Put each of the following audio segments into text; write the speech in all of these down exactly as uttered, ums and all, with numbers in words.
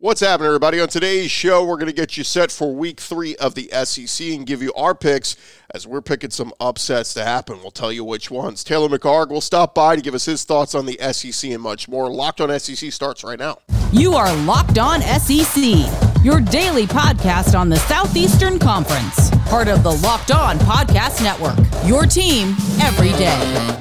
What's happening, everybody? On today's show, we're going to get you set for week three of the S E C and give you our picks as we're picking some upsets to happen. We'll tell you which ones. Taylor McCarg will stop by to give us his thoughts on the S E C and much more. Locked On S E C starts right now. You are Locked On S E C, your daily podcast on the Southeastern Conference, part of the Locked On Podcast Network, your team every day.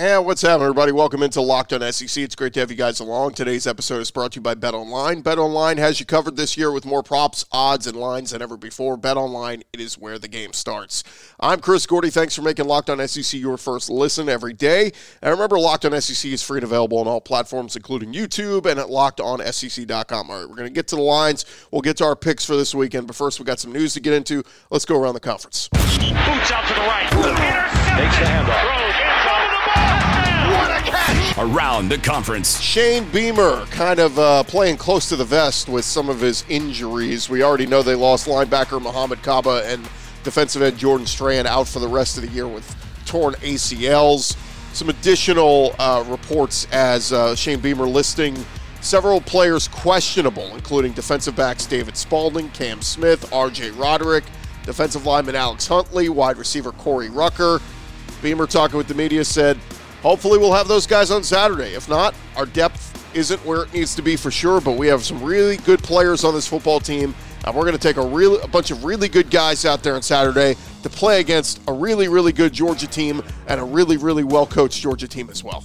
And what's happening, everybody? Welcome into Locked On S E C. It's great to have you guys along. Today's episode is brought to you by BetOnline. BetOnline has you covered this year with more props, odds, and lines than ever before. BetOnline, it is where the game starts. I'm Chris Gordy. Thanks for making Locked On S E C your first listen every day. And remember, Locked On S E C is free and available on all platforms, including YouTube and at Locked On S E C dot com. All right, we're going to get to the lines. We'll get to our picks for this weekend. But first, we got some news to get into. Let's go around the conference. Boots out to the right. Intercepted. Takes the handoff. Around the conference. Shane Beamer kind of uh, playing close to the vest with some of his injuries. We already know they lost linebacker Muhammad Kaba and defensive end Jordan Strand out for the rest of the year with torn A C Ls. Some additional uh, reports as uh, Shane Beamer listing several players questionable, including defensive backs David Spaulding, Cam Smith, R J. Roderick, defensive lineman Alex Huntley, wide receiver Corey Rucker. Beamer talking with the media said, hopefully we'll have those guys on Saturday. If not, our depth isn't where it needs to be for sure, but we have some really good players on this football team, and we're going to take a real, a bunch of really good guys out there on Saturday to play against a really, really good Georgia team and a really, really well-coached Georgia team as well.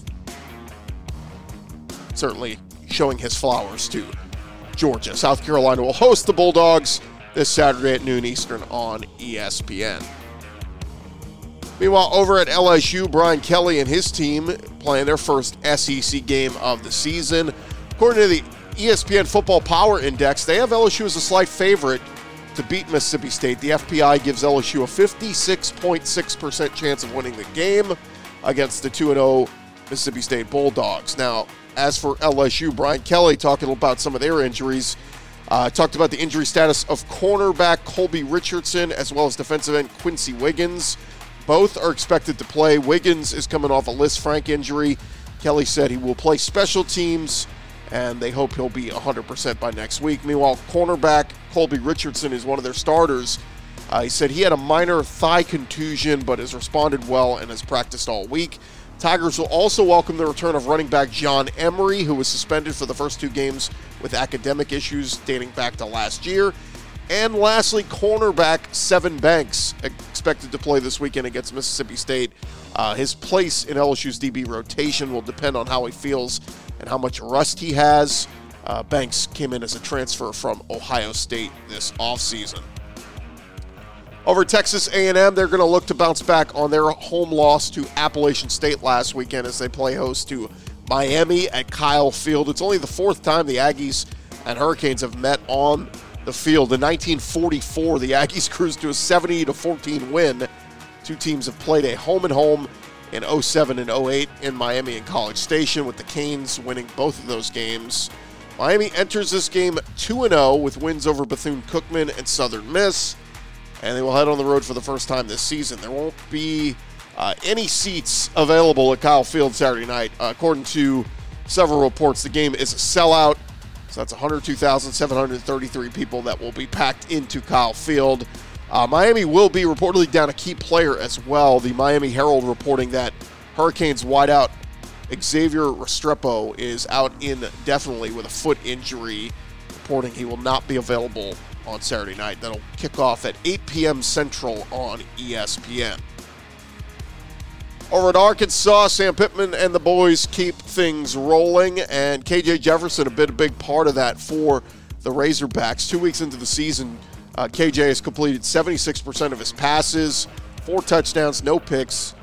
Certainly showing his flowers to Georgia. South Carolina will host the Bulldogs this Saturday at noon Eastern on E S P N. Meanwhile, over at L S U, Brian Kelly and his team playing their first S E C game of the season. According to the E S P N Football Power Index, they have L S U as a slight favorite to beat Mississippi State. The F P I gives L S U a fifty-six point six percent chance of winning the game against the two and oh Mississippi State Bulldogs. Now, as for L S U, Brian Kelly talking about some of their injuries. Uh, talked about the injury status of cornerback Colby Richardson as well as defensive end Quincy Wiggins. Both are expected to play. Wiggins is coming off a Liz Frank injury. Kelly said he will play special teams, and they hope he'll be one hundred percent by next week. Meanwhile, cornerback Colby Richardson is one of their starters. Uh, he said he had a minor thigh contusion, but has responded well and has practiced all week. Tigers will also welcome the return of running back John Emery, who was suspended for the first two games with academic issues dating back to last year. And lastly, cornerback Seven Banks, expected to play this weekend against Mississippi State. Uh, his place in L S U's D B rotation will depend on how he feels and how much rust he has. Uh, Banks came in as a transfer from Ohio State this offseason. Over Texas A and M, they're going to look to bounce back on their home loss to Appalachian State last weekend as they play host to Miami at Kyle Field. It's only the fourth time the Aggies and Hurricanes have met on the field. In nineteen forty-four, the Aggies cruised to a seventy to fourteen win. Two teams have played a home-and-home in oh seven and oh eight in Miami and College Station, with the Canes winning both of those games. Miami enters this game two and oh with wins over Bethune-Cookman and Southern Miss, and they will head on the road for the first time this season. There won't be uh, any seats available at Kyle Field Saturday night. Uh, according to several reports, the game is a sellout. So that's one hundred two thousand seven hundred thirty-three people that will be packed into Kyle Field. Uh, Miami will be reportedly down a key player as well. The Miami Herald reporting that Hurricanes wideout Xavier Restrepo is out indefinitely with a foot injury, reporting he will not be available on Saturday night. That'll kick off at eight p.m. Central on E S P N. Over at Arkansas, Sam Pittman and the boys keep things rolling, and K J. Jefferson a bit a big part of that for the Razorbacks. Two weeks into the season, uh, K J has completed seventy-six percent of his passes, four touchdowns, no picks,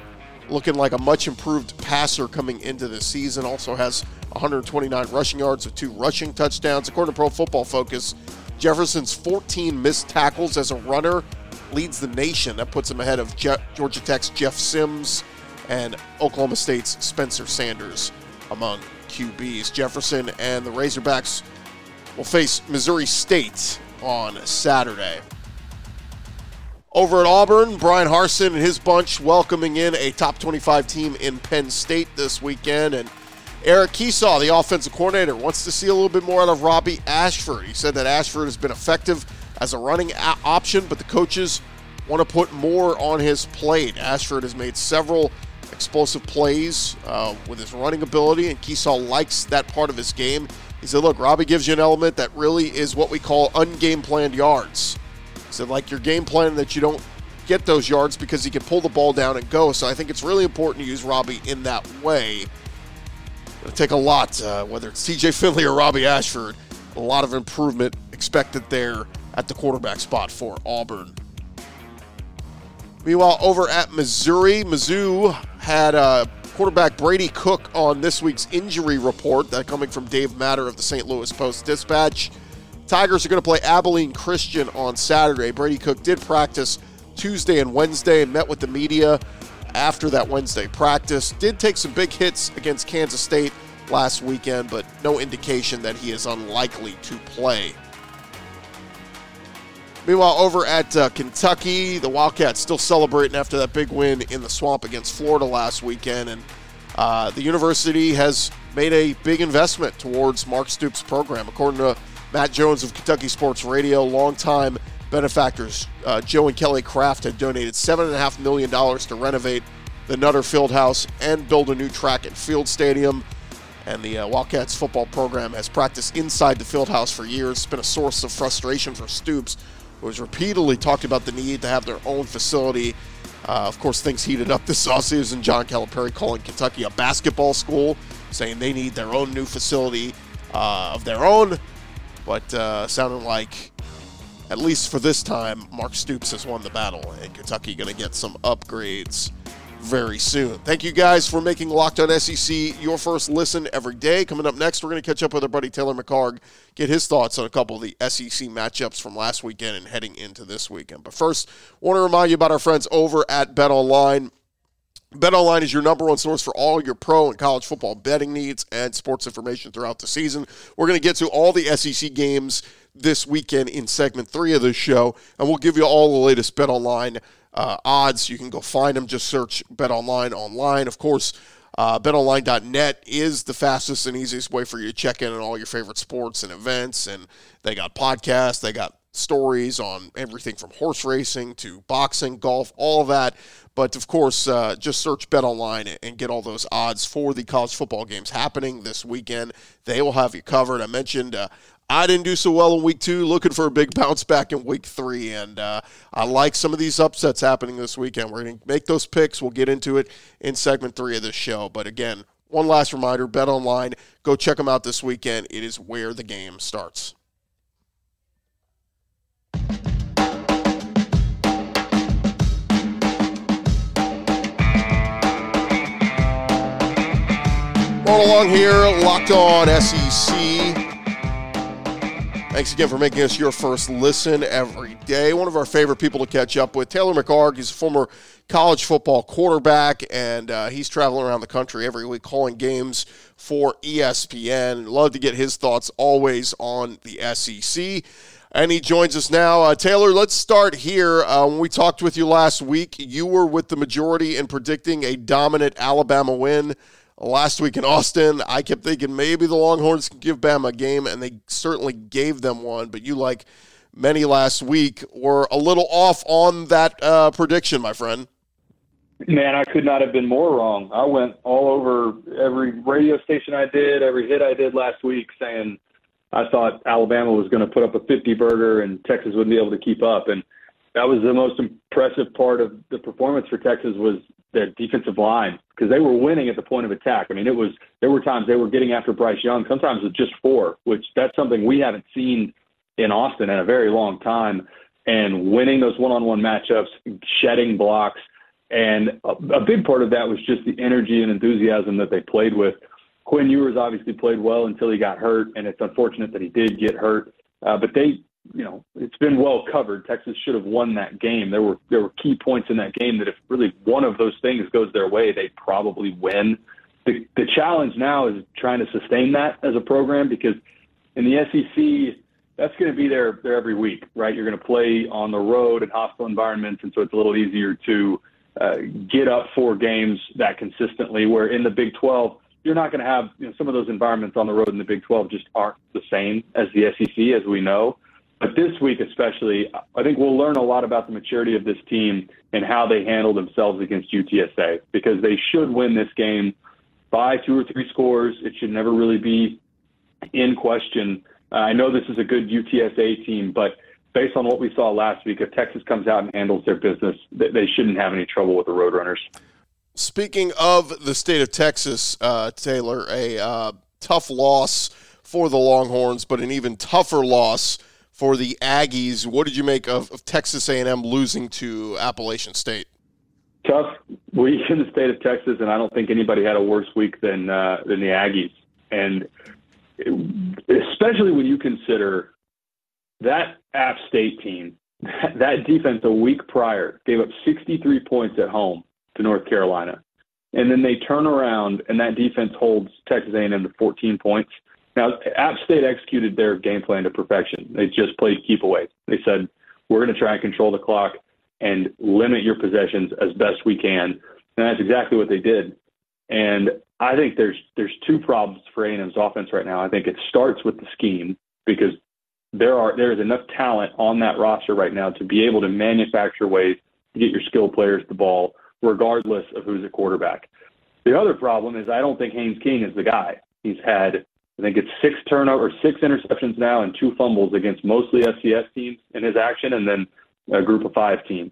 looking like a much-improved passer coming into the season. Also has one hundred twenty-nine rushing yards with two rushing touchdowns. According to Pro Football Focus, Jefferson's fourteen missed tackles as a runner leads the nation. That puts him ahead of Je- Georgia Tech's Jeff Sims and Oklahoma State's Spencer Sanders among Q Bs. Jefferson and the Razorbacks will face Missouri State on Saturday. Over at Auburn, Brian Harsin and his bunch welcoming in a top twenty-five team in Penn State this weekend. And Eric Keesaw, the offensive coordinator, wants to see a little bit more out of Robbie Ashford. He said that Ashford has been effective as a running a- option, but the coaches want to put more on his plate. Ashford has made several explosive plays uh, with his running ability, and Keesaw likes that part of his game. He said, look, Robbie gives you an element that really is what we call un-game-planned yards. So like your game plan that you don't get those yards because he can pull the ball down and go. So I think it's really important to use Robbie in that way. It'll take a lot, uh, whether it's T J Finley or Robbie Ashford, a lot of improvement expected there at the quarterback spot for Auburn. Meanwhile, over at Missouri, Mizzou had uh, quarterback Brady Cook on this week's injury report. That coming from Dave Matter of the Saint Louis Post-Dispatch. Tigers are going to play Abilene Christian on Saturday. Brady Cook did practice Tuesday and Wednesday and met with the media after that Wednesday practice. Did take some big hits against Kansas State last weekend, but no indication that he is unlikely to play. Meanwhile, over at uh, Kentucky, the Wildcats still celebrating after that big win in the Swamp against Florida last weekend. And uh, the university has made a big investment towards Mark Stoops' program. According to Matt Jones of Kentucky Sports Radio, longtime benefactors uh, Joe and Kelly Kraft had donated seven point five million dollars to renovate the Nutter Fieldhouse and build a new track and field stadium. And the uh, Wildcats football program has practiced inside the Fieldhouse for years. It's been a source of frustration for Stoops, who has repeatedly talked about the need to have their own facility. Uh, of course, things heated up this offseason. John Calipari calling Kentucky a basketball school, saying they need their own new facility uh, of their own. But uh, sounding like, at least for this time, Mark Stoops has won the battle, and Kentucky going to get some upgrades very soon. Thank you guys for making Locked On S E C your first listen every day. Coming up next, we're going to catch up with our buddy Taylor McCarg, get his thoughts on a couple of the S E C matchups from last weekend and heading into this weekend. But first, I want to remind you about our friends over at BetOnline. BetOnline is your number one source for all your pro and college football betting needs and sports information throughout the season. We're going to get to all the S E C games this weekend in segment three of this show, and we'll give you all the latest BetOnline uh, odds. You can go find them. Just search BetOnline online. Of course, uh, bet online dot net is the fastest and easiest way for you to check in on all your favorite sports and events, and they got podcasts, they got stories on everything from horse racing to boxing, golf, all that. But, of course, uh, just search BetOnline and get all those odds for the college football games happening this weekend. They will have you covered. I mentioned uh, I didn't do so well in week two, looking for a big bounce back in week three. And uh, I like some of these upsets happening this weekend. We're going to make those picks. We'll get into it in segment three of this show. But, again, one last reminder, BetOnline, go check them out this weekend. It is where the game starts. Going along here, Locked On S E C. Thanks again for making us your first listen every day. One of our favorite people to catch up with, Taylor McCarg. He's a former college football quarterback, and uh, he's traveling around the country every week calling games for E S P N. Love to get his thoughts always on the S E C. And he joins us now. Uh, Taylor, let's start here. Uh, when we talked with you last week, you were with the majority in predicting a dominant Alabama win last week in Austin. I kept thinking maybe the Longhorns can give Bama a game, and they certainly gave them one. But you, like many last week, were a little off on that uh, prediction, my friend. Man, I could not have been more wrong. I went all over every radio station I did, every hit I did last week, saying I thought Alabama was going to put up a fifty-burger and Texas wouldn't be able to keep up. And that was the most impressive part of the performance for Texas was their defensive line, because they were winning at the point of attack. I mean, it was there were times they were getting after Bryce Young, sometimes with just four, which that's something we haven't seen in Austin in a very long time. And winning those one-on-one matchups, shedding blocks, and a, a big part of that was just the energy and enthusiasm that they played with. Quinn Ewers obviously played well until he got hurt, and it's unfortunate that he did get hurt. Uh, but they, you know, it's been well covered. Texas should have won that game. There were there were key points in that game that if really one of those things goes their way, they probably win. The the challenge now is trying to sustain that as a program, because in the S E C, that's going to be there, there every week, right? You're going to play on the road in hostile environments, and so it's a little easier to uh, get up four games that consistently, where in the Big twelve, you're not going to have, you know, some of those environments on the road in the Big twelve just aren't the same as the S E C, as we know. But this week especially, I think we'll learn a lot about the maturity of this team and how they handle themselves against U T S A, because they should win this game by two or three scores. It should never really be in question. Uh, I know this is a good U T S A team, but based on what we saw last week, if Texas comes out and handles their business, they, they shouldn't have any trouble with the Roadrunners. Speaking of the state of Texas, uh, Taylor, a uh, tough loss for the Longhorns, but an even tougher loss for the Aggies. What did you make of, of Texas A and M losing to Appalachian State? Tough week in the state of Texas, and I don't think anybody had a worse week than uh, than the Aggies. And especially when you consider that App State team, that defense a week prior gave up sixty-three points at home to North Carolina. And then they turn around, and that defense holds Texas A and M to fourteen points. Now, App State executed their game plan to perfection. They just played keep away. They said, we're going to try and control the clock and limit your possessions as best we can. And that's exactly what they did. And I think there's there's two problems for A and M's offense right now. I think it starts with the scheme, because there are there is enough talent on that roster right now to be able to manufacture ways to get your skilled players the ball, regardless of who's at quarterback. The other problem is I don't think Haynes King is the guy. He's had... I think it's six turnovers, six interceptions now, and two fumbles against mostly F C S teams in his action, and then a group of five team.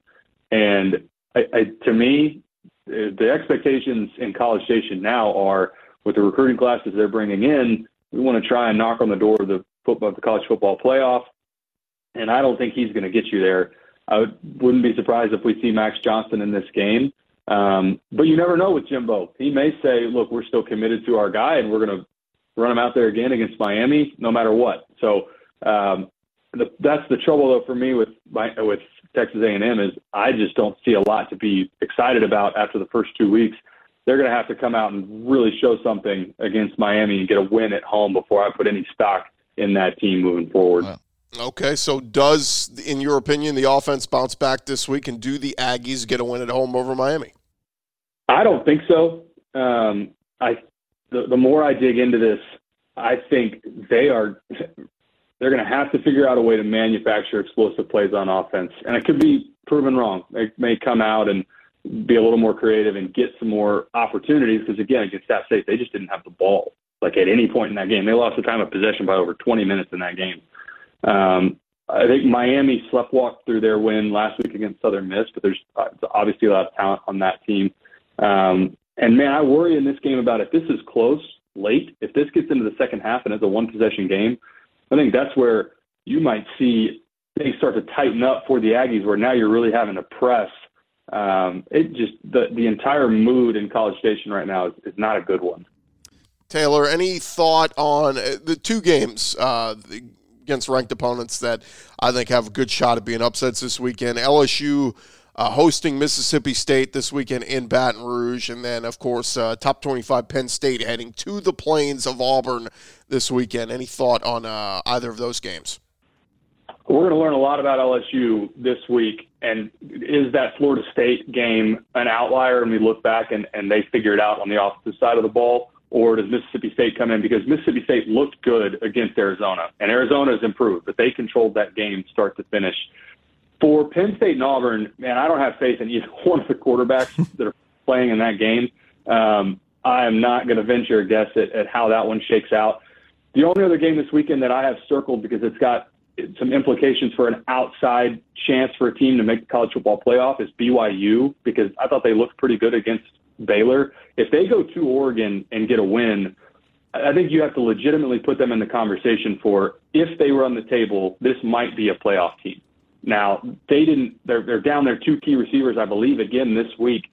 And I, I, to me, the expectations in College Station now are, with the recruiting classes they're bringing in, we want to try and knock on the door of the, football, of the college football playoff, and I don't think he's going to get you there. I would, wouldn't be surprised if we see Max Johnson in this game. Um, but you never know with Jimbo. He may say, look, we're still committed to our guy, and we're going to run them out there again against Miami, no matter what. So um, the, that's the trouble, though, for me with my, with Texas A and M is I just don't see a lot to be excited about after the first two weeks. They're going to have to come out and really show something against Miami and get a win at home before I put any stock in that team moving forward. Wow. Okay, so does, in your opinion, the offense bounce back this week, and do the Aggies get a win at home over Miami? I don't think so. Um, I think The, the more I dig into this, I think they are they're going to have to figure out a way to manufacture explosive plays on offense. And it could be proven wrong. They may come out and be a little more creative and get some more opportunities because, again, against App State, they just didn't have the ball, like, at any point in that game. They lost the time of possession by over twenty minutes in that game. Um, I think Miami sleptwalked through their win last week against Southern Miss, but there's obviously a lot of talent on that team. Um And, man, I worry in this game about if this is close, late, if this gets into the second half and it's a one-possession game, I think that's where you might see things start to tighten up for the Aggies, where now you're really having to press. Um, it just the, the entire mood in College Station right now is, is not a good one. Taylor, any thought on the two games uh, against ranked opponents that I think have a good shot at being upsets this weekend? L S U Uh, hosting Mississippi State this weekend in Baton Rouge. And then, of course, uh, top twenty-five Penn State heading to the Plains of Auburn this weekend. Any thought on uh, either of those games? We're going to learn a lot about L S U this week. And is that Florida State game an outlier and we look back and, and they figure it out on the offensive side of the ball? Or does Mississippi State come in? Because Mississippi State looked good against Arizona. And Arizona's improved, but they controlled that game start to finish. For Penn State and Auburn, man, I don't have faith in either one of the quarterbacks that are playing in that game. Um, I am not going to venture a guess at, at how that one shakes out. The only other game this weekend that I have circled because it's got some implications for an outside chance for a team to make the college football playoff is B Y U, because I thought they looked pretty good against Baylor. If they go to Oregon and get a win, I think you have to legitimately put them in the conversation for, if they were on the table, this might be a playoff team. Now, they didn't, they're, they're down their two key receivers, I believe, again this week.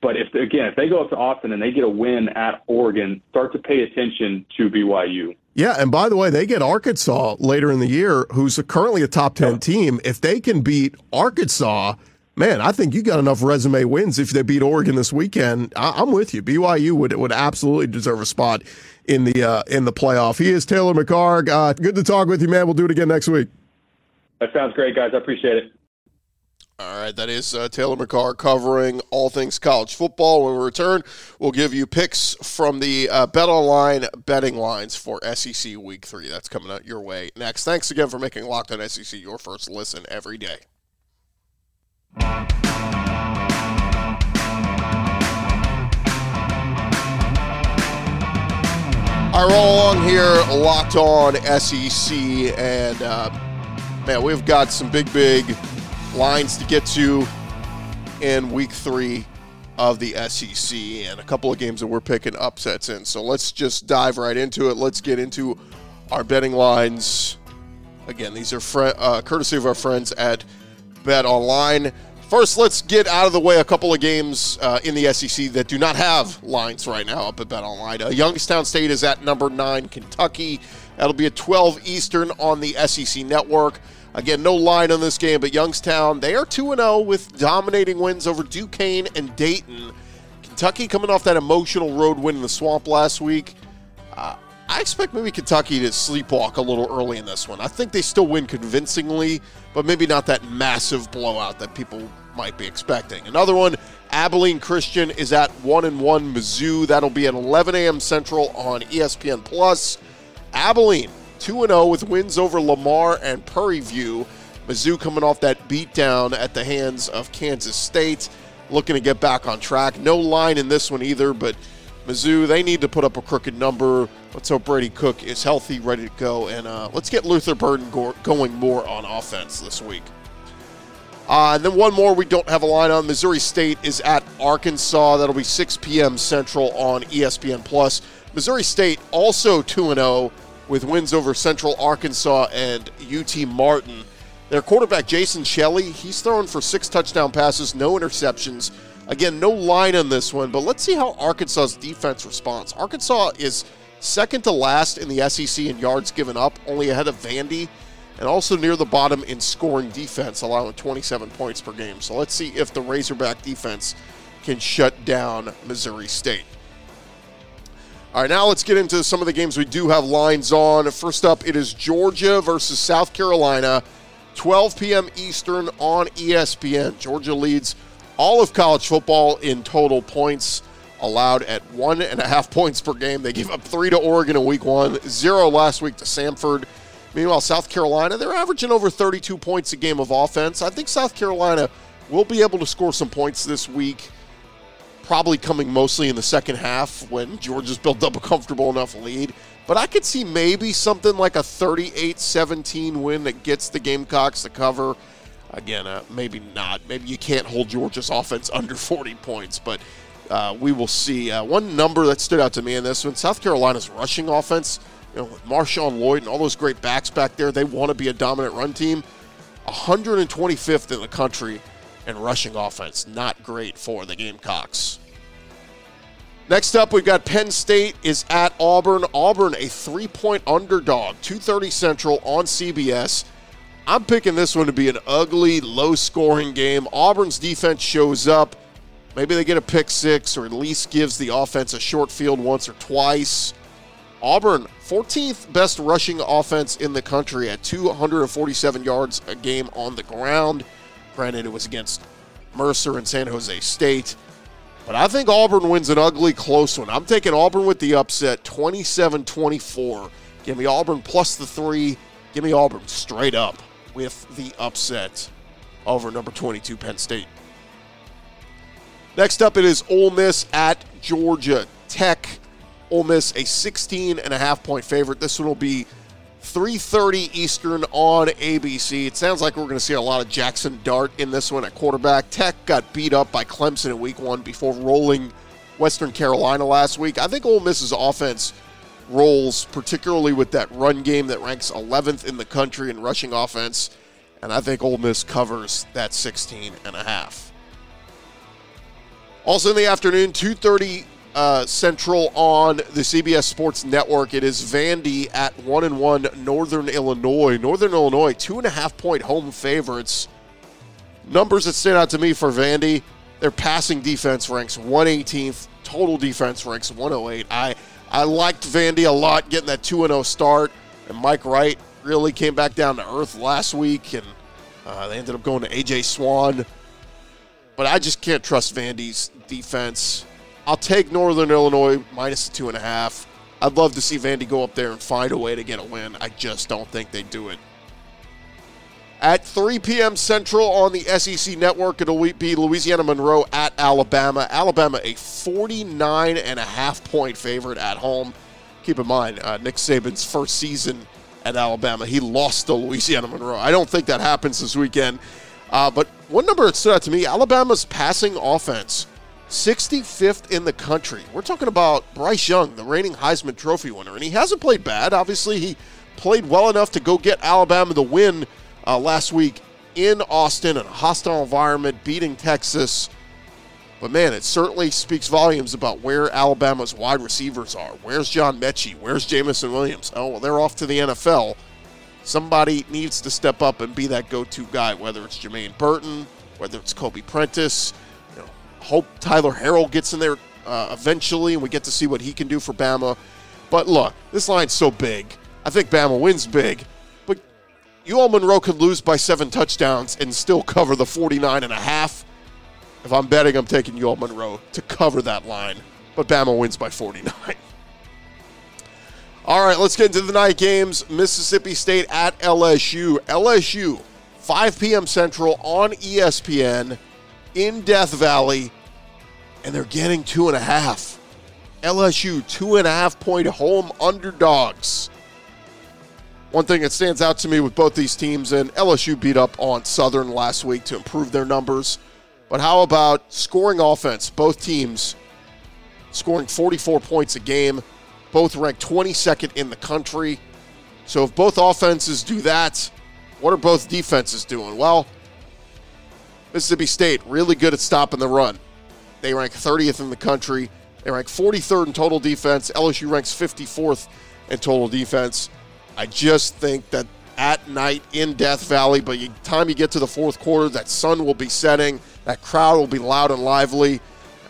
But if again, if they go up to Austin and they get a win at Oregon, start to pay attention to B Y U. Yeah, and by the way, they get Arkansas later in the year, who's currently a top ten team. If they can beat Arkansas, man, I think you got enough resume wins if they beat Oregon this weekend. I, I'm with you. B Y U would would absolutely deserve a spot in the uh, in the playoff. He is Taylor McCarg. Uh, good to talk with you, man. We'll do it again next week. That sounds great, guys. I appreciate it. All right, that is uh, Taylor McCarg covering all things college football. When we return, we'll give you picks from the uh, BetOnline betting lines for S E C Week three. That's coming out your way next. Thanks again for making Locked On S E C your first listen every day. All right, roll along here, Locked On S E C, and uh, man, we've got some big, big lines to get to in week three of the S E C and a couple of games that we're picking upsets in. So let's just dive right into it. Let's get into our betting lines. Again, these are fr- uh, courtesy of our friends at BetOnline. First, let's get out of the way a couple of games uh, in the S E C that do not have lines right now up at BetOnline. Uh, Youngstown State is at number nine, Kentucky. That'll be at twelve Eastern on the S E C Network. Again, no line on this game, but Youngstown, they are two and oh with dominating wins over Duquesne and Dayton. Kentucky coming off that emotional road win in the Swamp last week. Uh, I expect maybe Kentucky to sleepwalk a little early in this one. I think they still win convincingly, but maybe not that massive blowout that people might be expecting. Another one, Abilene Christian is at one and one Mizzou. That'll be at eleven a.m. Central on E S P N plus. Abilene, two and oh with wins over Lamar and Prairie View. Mizzou coming off that beatdown at the hands of Kansas State, looking to get back on track. No line in this one either, but Mizzou, they need to put up a crooked number. Let's hope Brady Cook is healthy, ready to go, and uh, let's get Luther Burden go- going more on offense this week. Uh, and then one more we don't have a line on. Missouri State is at Arkansas. That'll be six p.m. Central on E S P N plus. Missouri State also two and oh. With wins over Central Arkansas and U T Martin. Their quarterback, Jason Shelley, he's thrown for six touchdown passes, no interceptions. Again, no line on this one, but let's see how Arkansas's defense responds. Arkansas is second to last in the S E C in yards given up, only ahead of Vandy, and also near the bottom in scoring defense, allowing twenty-seven points per game. So let's see if the Razorback defense can shut down Missouri State. All right, now let's get into some of the games we do have lines on. First up, it is Georgia versus South Carolina, twelve p.m. Eastern on E S P N. Georgia leads all of college football in total points, allowed at one and a half points per game. They gave up three to Oregon in week one, zero last week to Samford. Meanwhile, South Carolina, they're averaging over thirty-two points a game of offense. I think South Carolina will be able to score some points this week, probably coming mostly in the second half when Georgia's built up a comfortable enough lead. But I could see maybe something like a thirty-eight seventeen win that gets the Gamecocks to cover. Again, uh, maybe not. Maybe you can't hold Georgia's offense under forty points, but uh, we will see. Uh, one number that stood out to me in this one, South Carolina's rushing offense, you know, with Marshawn Lloyd and all those great backs back there, they want to be a dominant run team. one hundred twenty-fifth in the country and rushing offense, not great for the Gamecocks. Next up, we've got Penn State is at Auburn. Auburn, a three-point underdog, two thirty Central on C B S. I'm picking this one to be an ugly, low-scoring game. Auburn's defense shows up. Maybe they get a pick six or at least gives the offense a short field once or twice. Auburn, fourteenth best rushing offense in the country at two forty-seven yards a game on the ground. Granted, it was against Mercer and San Jose State. But I think Auburn wins an ugly, close one. I'm taking Auburn with the upset, twenty-seven twenty-four. Give me Auburn plus the three. Give me Auburn straight up with the upset over number twenty-two, Penn State. Next up, it is Ole Miss at Georgia Tech. Ole Miss, a sixteen and a half point favorite. This one will be three thirty Eastern on A B C. It sounds like we're going to see a lot of Jackson Dart in this one at quarterback. Tech got beat up by Clemson in week one before rolling Western Carolina last week. I think Ole Miss's offense rolls, particularly with that run game that ranks eleventh in the country in rushing offense, and I think Ole Miss covers that sixteen and a half. Also in the afternoon, two thirty Uh, Central on the C B S Sports Network. It is Vandy at one and one Northern Illinois. Northern Illinois, two and a half point home favorites. Numbers that stand out to me for Vandy, their passing defense ranks one eighteenth, total defense ranks one oh eight. I, I liked Vandy a lot, getting that two and oh start. And Mike Wright really came back down to earth last week, and uh, they ended up going to A J. Swan. But I just can't trust Vandy's defense. I'll take Northern Illinois minus the two and a half. I'd love to see Vandy go up there and find a way to get a win. I just don't think they do it. At three p.m. Central on the S E C Network, it'll be Louisiana Monroe at Alabama. Alabama, a forty-nine and a half point favorite at home. Keep in mind, uh, Nick Saban's first season at Alabama, he lost to Louisiana Monroe. I don't think that happens this weekend. Uh, but one number that stood out to me, Alabama's passing offense, sixty-fifth in the country. We're talking about Bryce Young, the reigning Heisman Trophy winner, and he hasn't played bad. Obviously, he played well enough to go get Alabama the win uh, last week in Austin, in a hostile environment, beating Texas. But, man, it certainly speaks volumes about where Alabama's wide receivers are. Where's John Mechie? Where's Jamison Williams? Oh, well, they're off to the N F L. Somebody needs to step up and be that go-to guy, whether it's Jermaine Burton, whether it's Kobe Prentice. You know, hope Tyler Harrell gets in there uh, eventually, and we get to see what he can do for Bama. But look, this line's so big. I think Bama wins big. But U L Monroe could lose by seven touchdowns and still cover the forty-nine and a half. If I'm betting, I'm taking U L Monroe to cover that line. But Bama wins by forty-nine. All right, let's get into the night games. Mississippi State at L S U. L S U, five p.m. Central on E S P N in Death Valley, and they're getting two and a half. L S U, two and a half point home underdogs. One thing that stands out to me with both these teams, and L S U beat up on Southern last week to improve their numbers, but how about scoring offense? Both teams scoring forty-four points a game. Both ranked twenty-second in the country. So if both offenses do that, what are both defenses doing? Well, Mississippi State, really good at stopping the run. They rank thirtieth in the country. They rank forty-third in total defense. L S U ranks fifty-fourth in total defense. I just think that at night in Death Valley, by the time you get to the fourth quarter, that sun will be setting. That crowd will be loud and lively.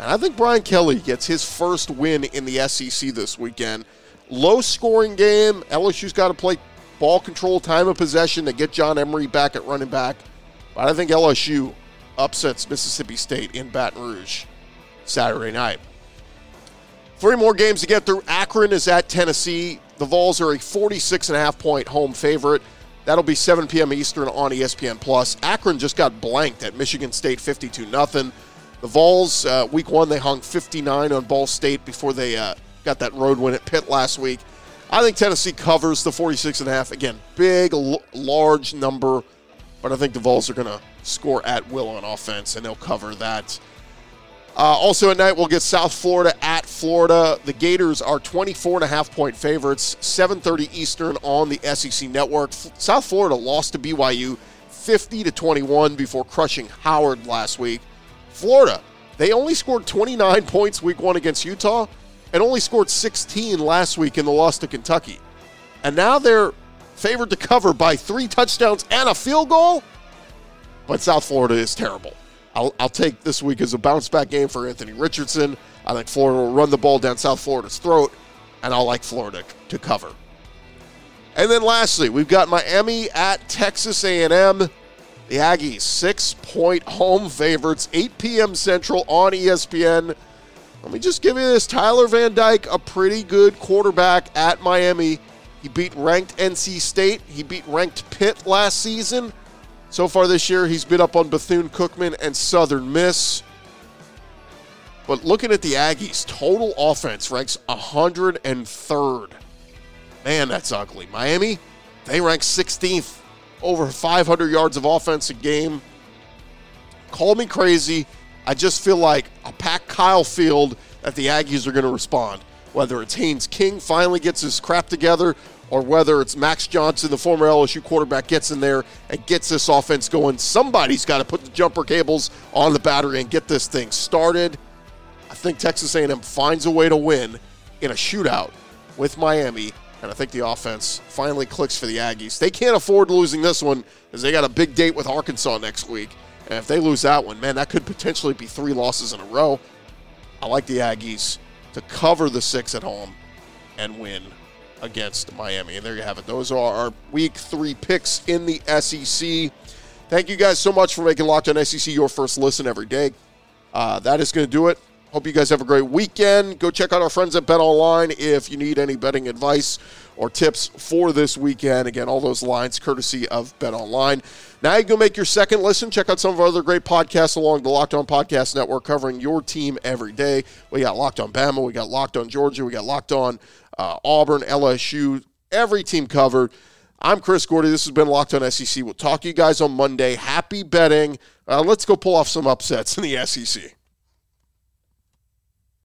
And I think Brian Kelly gets his first win in the S E C this weekend. Low-scoring game. L S U's got to play ball control, time of possession to get John Emery back at running back. But I think L S U upsets Mississippi State in Baton Rouge Saturday night. Three more games to get through. Akron is at Tennessee. The Vols are a forty-six and a half point home favorite. That'll be seven p.m. Eastern on E S P N plus. Akron just got blanked at Michigan State fifty-two nothing. The Vols, uh, week one, they hung fifty-nine on Ball State before they uh, got that road win at Pitt last week. I think Tennessee covers the forty-six and a half. Again, big, l- large number, but I think the Vols are going to score at will on offense, and they'll cover that. Uh, also at night, we'll get South Florida at Florida. The Gators are twenty-four and a half point favorites, seven thirty Eastern on the S E C Network. F- South Florida lost to B Y U fifty to twenty-one before crushing Howard last week. Florida, they only scored twenty-nine points week one against Utah and only scored sixteen last week in the loss to Kentucky. And now they're favored to cover by three touchdowns and a field goal. But South Florida is terrible. I'll, I'll take this week as a bounce-back game for Anthony Richardson. I think Florida will run the ball down South Florida's throat, and I'll like Florida to cover. And then lastly, we've got Miami at Texas A and M. The Aggies, six point home favorites, eight p.m. Central on E S P N. Let me just give you this. Tyler Van Dyke, a pretty good quarterback at Miami. He beat ranked N C State. He beat ranked Pitt last season. So far this year, he's been up on Bethune-Cookman and Southern Miss. But looking at the Aggies, total offense ranks one hundred third. Man, that's ugly. Miami, they rank sixteenth. Over five hundred yards of offense a game. Call me crazy. I just feel like a packed Kyle Field that the Aggies are going to respond, whether it's Haynes King finally gets his crap together or whether it's Max Johnson, the former L S U quarterback, gets in there and gets this offense going. Somebody's got to put the jumper cables on the battery and get this thing started. I think Texas A and M finds a way to win in a shootout with Miami. And I think the offense finally clicks for the Aggies. They can't afford losing this one because they got a big date with Arkansas next week. And if they lose that one, man, that could potentially be three losses in a row. I like the Aggies to cover the six at home and win against Miami. And there you have it. Those are our week three picks in the S E C. Thank you guys so much for making Locked On S E C your first listen every day. Uh, that is going to do it. Hope you guys have a great weekend. Go check out our friends at BetOnline if you need any betting advice or tips for this weekend. Again, all those lines courtesy of BetOnline. Now you can make your second listen. Check out some of our other great podcasts along the Locked On Podcast Network covering your team every day. We got Locked On Bama. We got Locked On Georgia. We got Locked On uh, Auburn, L S U. Every team covered. I'm Chris Gordy. This has been Locked On S E C. We'll talk to you guys on Monday. Happy betting. Uh, let's go pull off some upsets in the S E C.